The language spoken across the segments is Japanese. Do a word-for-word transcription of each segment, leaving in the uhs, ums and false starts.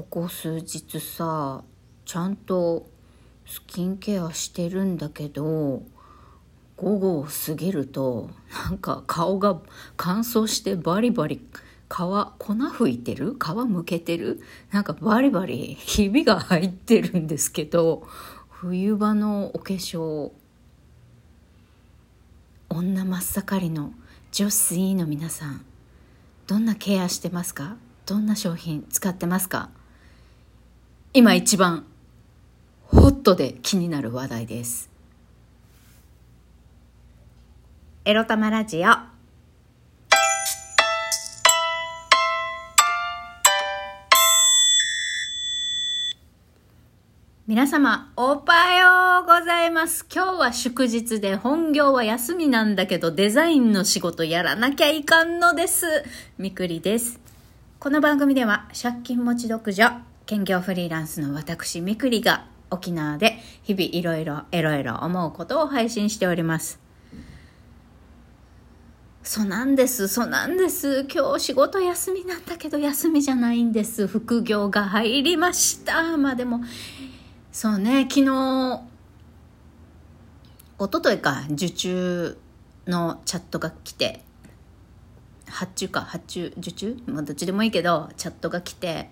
ここ数日さ、ちゃんとスキンケアしてるんだけど、午後を過ぎるとなんか顔が乾燥してバリバリ皮粉吹いてる、皮むけてる、なんかバリバリひびが入ってるんですけど、冬場のお化粧、女真っ盛りの女子の皆さん、どんなケアしてますか？どんな商品使ってますか？今一番ホットで気になる話題です。エロタマラジオ。皆様おはようございます。今日は祝日で本業は休みなんだけど、デザインの仕事やらなきゃいかんのです。みくりです。この番組では借金持ち独女兼業フリーランスの私みくりが沖縄で日々いろいろエロエロ思うことを配信しております。そうなんですそうなんです今日仕事休みなんだけど、休みじゃないんです。副業が入りました。まあでもそうね、昨日おとといか受注のチャットが来て、発注か発注受注、まあ、どっちでもいいけどチャットが来て、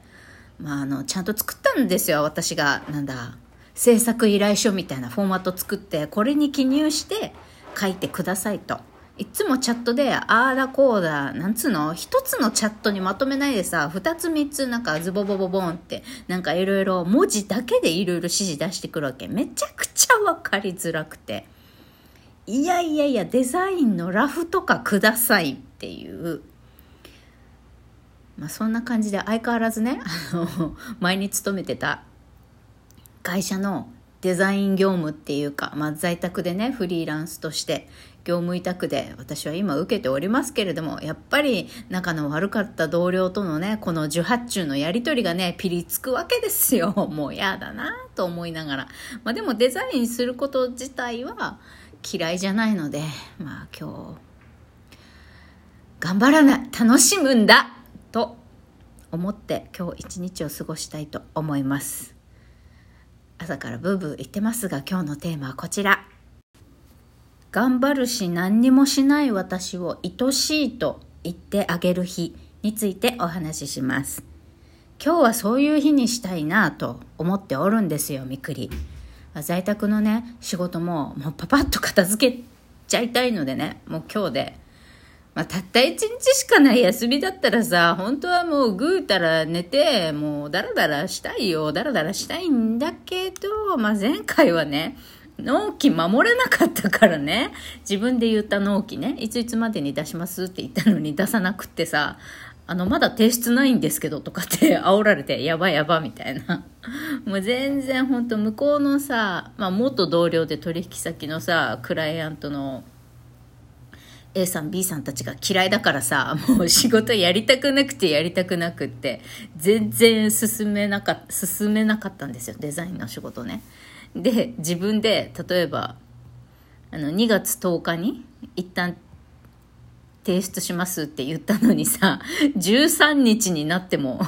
まあ、あのちゃんと作ったんですよ。私がなんだ制作依頼書みたいなフォーマット作って、これに記入して書いてくださいと。いつもチャットであーだこーだなんつうの、一つのチャットにまとめないでさ、二つ三つなんかズボボボボンってなんかいろいろ文字だけでいろいろ指示出してくるわけ。めちゃくちゃわかりづらくて、いやいやいやデザインのラフとかくださいっていう、まあ、そんな感じで、相変わらずね、あの前に勤めてた会社のデザイン業務っていうか、まあ、在宅でねフリーランスとして業務委託で私は今受けておりますけれども、やっぱり仲の悪かった同僚とのねこの受発注のやり取りがねピリつくわけですよ。もうやだなと思いながら、まあ、でもデザインすること自体は嫌いじゃないので、まあ今日頑張らない、楽しむんだと思って今日一日を過ごしたいと思います。朝からブーブー言ってますが、今日のテーマはこちら。頑張るし何にもしない私を愛しいと言ってあげる日についてお話しします。今日はそういう日にしたいなと思っておるんですよ。みくり在宅のね仕事ももうパパッと片付けちゃいたいのでね、もう今日で、まあ、たった一日しかない休みだったらさ、本当はもうぐうたら寝てもうダラダラしたいよ、ダラダラしたいんだけど、まあ、前回はね納期守れなかったからね、自分で言った納期ね、いついつまでに出しますって言ったのに出さなくってさ、あのまだ提出ないんですけどとかって煽られて、やばいやばみたいな。もう全然ほんと向こうのさ、まあ、元同僚で取引先のさクライアントの A さん B さんたちが嫌いだからさ、もう仕事やりたくなくてやりたくなくって全然進めなか、進めなかったんですよデザインの仕事ね。で自分で例えばあのにがつとおかに一旦提出しますって言ったのにさ、じゅうさんにちになっても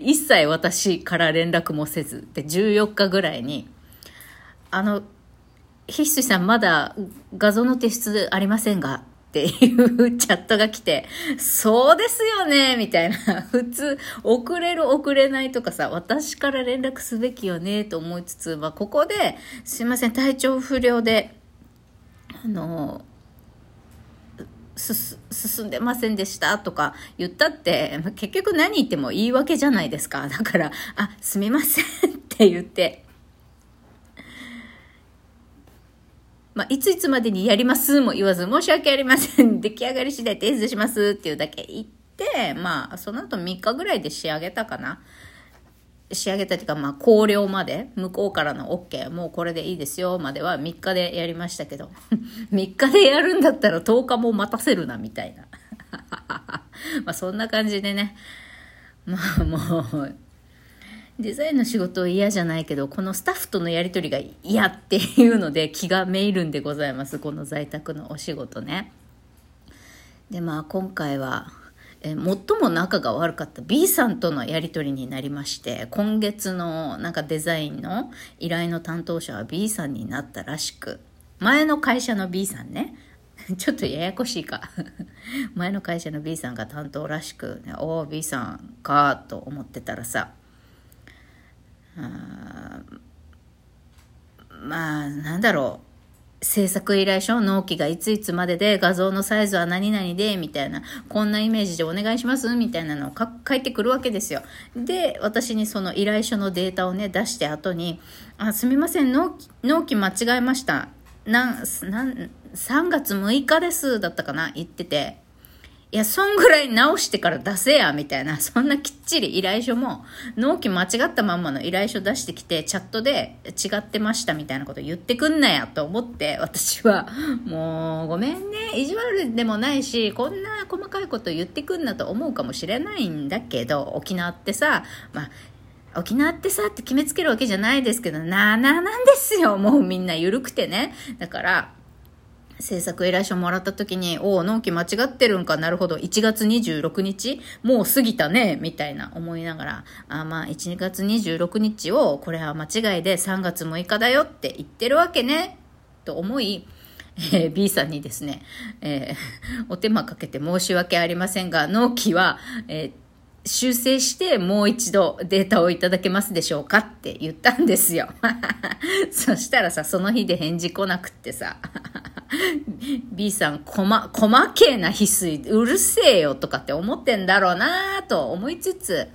一切私から連絡もせず、でじゅうよっかぐらいにあのひっすいさんまだ画像の提出ありませんがっていうチャットが来て、そうですよねみたいな、普通遅れる遅れないとかさ、私から連絡すべきよねと思いつつ、まあ、ここですいません体調不良であのす進んでませんでしたとか言ったって、まあ、結局何言っても言い訳じゃないですか。だからあすみませんって言って、まあ、いついつまでにやりますも言わず、申し訳ありません出来上がり次第提出しますっていうだけ言って、まあ、その後みっかぐらいで仕上げたかな。仕上げたというか、まあ、考慮まで、向こうからの OK もうこれでいいですよまではみっかでやりましたけどみっかでやるんだったらとおかも待たせるなみたいなまあそんな感じでね、まあもうデザインの仕事嫌じゃないけど、このスタッフとのやり取りが嫌っていうので気がめいるんでございます。この在宅のお仕事ね。でまあ今回はえー、最も仲が悪かった B さんとのやり取りになりまして、今月のなんかデザインの依頼の担当者は B さんになったらしく、前の会社の B さんねちょっとややこしいか前の会社の B さんが担当らしく、ね、おー B さんかと思ってたらさ、あまあなんだろう、制作依頼書、納期がいついつまでで画像のサイズは何々でみたいな、こんなイメージでお願いしますみたいなのを書いてくるわけですよ。で私にその依頼書のデータをね出して後に、あすみません納期、納期間違えました、なんなんさんがつむいかですだったかな言ってて、いやそんぐらい直してから出せやみたいな、そんなきっちり依頼書も納期間違ったまんまの依頼書出してきて、チャットで違ってましたみたいなこと言ってくんなやと思って、私はもうごめんね、意地悪でもないしこんな細かいこと言ってくんなと思うかもしれないんだけど、沖縄ってさ、まあ沖縄ってさって決めつけるわけじゃないですけど、なあなあなんですよ、もうみんな緩くてね。だから制作依頼書もらった時に、おお納期間違ってるんか、なるほどいちがつにじゅうろくにちもう過ぎたねみたいな思いながら、あまあいちがつにじゅうろくにちをこれは間違いでさんがつむいかだよって言ってるわけねと思い、えー、B さんにですね、えー、お手間かけて申し訳ありませんが納期は、えー修正してもう一度データをいただけますでしょうかって言ったんですよそしたらさ、その日で返事来なくってさB さんこま、細けえな翡翠うるせえよとかって思ってんだろうなと思いつつ、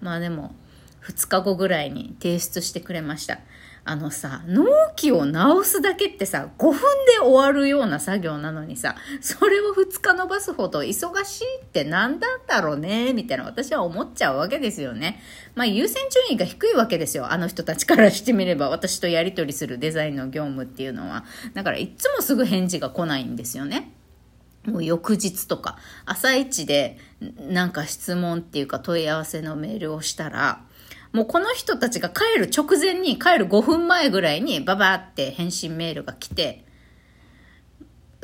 まあでもふつかごぐらいに提出してくれました。あのさ、納期を直すだけってさ、ごふんで終わるような作業なのにさ、それをふつか伸ばすほど忙しいってなんだったろうね、みたいな私は思っちゃうわけですよね。まあ優先順位が低いわけですよ。あの人たちからしてみれば、私とやり取りするデザインの業務っていうのは。だからいつもすぐ返事が来ないんですよね。もう翌日とか、朝一でなんか質問っていうか問い合わせのメールをしたら、もうこの人たちが帰る直前に、帰るごふんまえぐらいにババーって返信メールが来て、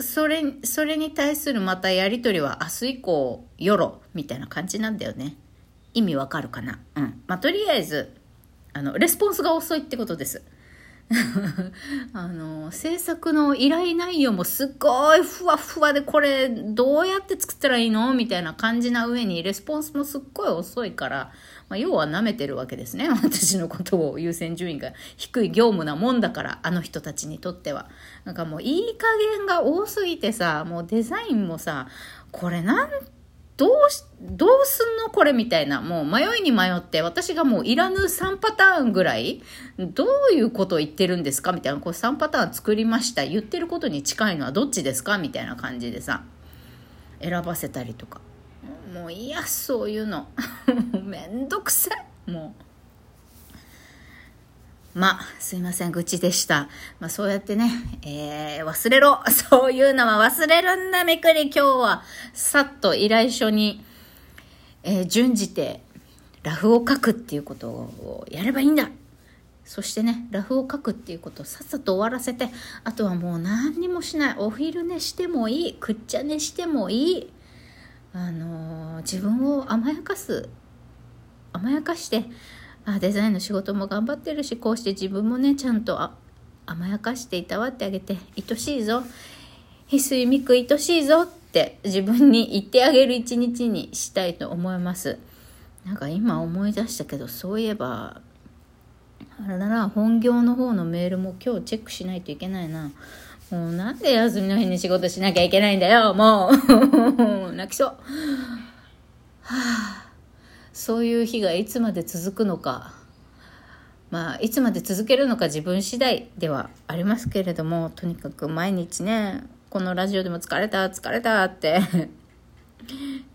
それ、それに対するまたやりとりは明日以降よろみたいな感じなんだよね。意味わかるかな？うん。まあ、とりあえず、あの、レスポンスが遅いってことです。あの制作の依頼内容もすっごいふわふわで、これどうやって作ったらいいのみたいな感じな上にレスポンスもすっごい遅いから、まあ、要は舐めてるわけですね。私のことを優先順位が低い業務なもんだから、あの人たちにとってはなんかもういい加減が多すぎてさ、もうデザインもさ、これなんどうし、どうすんのこれみたいな、もう迷いに迷って、私がもういらぬさんパターンぐらい、どういうことを言ってるんですかみたいな、これさんパターン作りました、言ってることに近いのはどっちですかみたいな感じでさ、選ばせたりとか、もういやそういうのめんどくさい。もうまあ、すいません、愚痴でした。まあ、そうやってね、えー、忘れろ。そういうのは忘れるんだ、めくり。今日は、さっと依頼書に、えー、準じて、ラフを書くっていうことをやればいいんだ。そしてね、ラフを書くっていうことをさっさと終わらせて、あとはもう何にもしない。お昼寝してもいい。くっちゃ寝してもいい。あのー、自分を甘やかす。甘やかして、あデザインの仕事も頑張ってるし、こうして自分もねちゃんとあ甘やかしていたわってあげて、愛しいぞ翡翠ミク、愛しいぞって自分に言ってあげる一日にしたいと思います。なんか今思い出したけど、そういえばあれだな、本業の方のメールも今日チェックしないといけないな。もうなんで休みの日に仕事しなきゃいけないんだよ、もう泣きそう。はあ、そういう日がいつまで続くのか、まあいつまで続けるのか自分次第ではありますけれども、とにかく毎日ね、このラジオでも疲れた疲れたって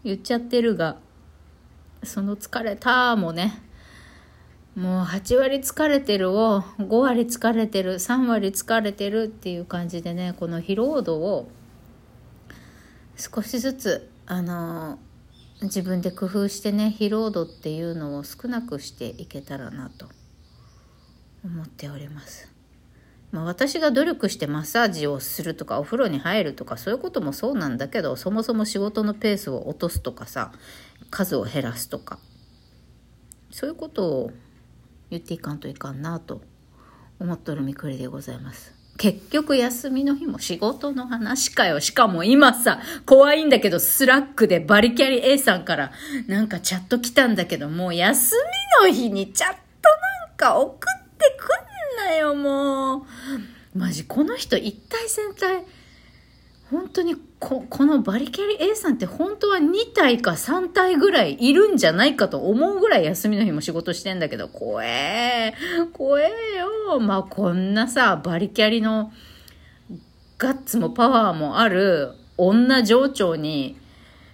言っちゃってるが、その疲れたもね、もうはちわり疲れてるをごわり疲れてる、さんわり疲れてるっていう感じでね、この疲労度を少しずつあの自分で工夫してね、疲労度っていうのを少なくしていけたらなと思っております。まあ、私が努力してマッサージをするとかお風呂に入るとかそういうこともそうなんだけど、そもそも仕事のペースを落とすとかさ、数を減らすとか、そういうことを言っていかんといかんなと思っとるみくりでございます。結局休みの日も仕事の話かよ。しかも今さ、怖いんだけど、スラックでバリキャリ A さんからなんかチャット来たんだけど、もう休みの日にチャットなんか送ってくんなよ、もう。マジ、この人一体全体、本当に こ, このバリキャリ A さんって本当はにたいかさんたいぐらいいるんじゃないかと思うぐらい休みの日も仕事してんだけど、怖え怖えよ。まあこんなさ、バリキャリのガッツもパワーもある女情緒に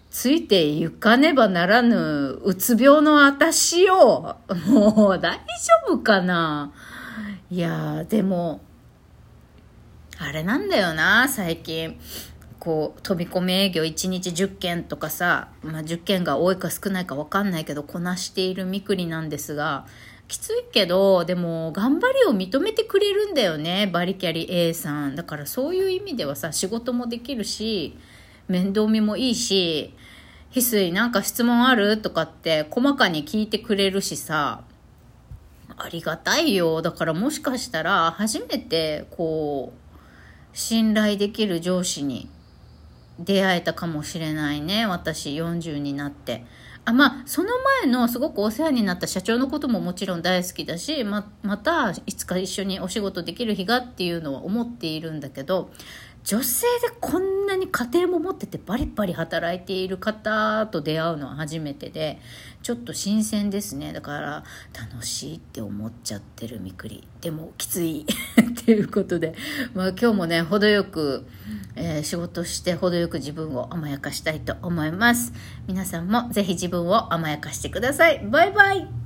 ついてゆかねばならぬうつ病の私よ、もう大丈夫かな。いやでもあれなんだよな、最近こう飛び込み営業いちにちじゅっけんとかさ、まあ、じゅっけんが多いか少ないか分かんないけどこなしているみくりなんですが、きついけどでも頑張りを認めてくれるんだよね、バリキャリ A さんだから。そういう意味ではさ、仕事もできるし面倒見もいいし、翡翠なんか質問あるとかって細かに聞いてくれるしさ、ありがたいよ。だからもしかしたら初めてこう信頼できる上司に出会えたかもしれないね、私よんじゅうになって。あ、まあその前のすごくお世話になった社長のことももちろん大好きだし、 ま, またいつか一緒にお仕事できる日がっていうのは思っているんだけど、女性でこんなに家庭も持っててバリバリ働いている方と出会うのは初めてで、ちょっと新鮮ですね。だから楽しいって思っちゃってるみくり、でもきついっていうことで、まあ、今日もね程よく、えー、仕事して程よく自分を甘やかしたいと思います。皆さんもぜひ自分を甘やかしてください。バイバイ。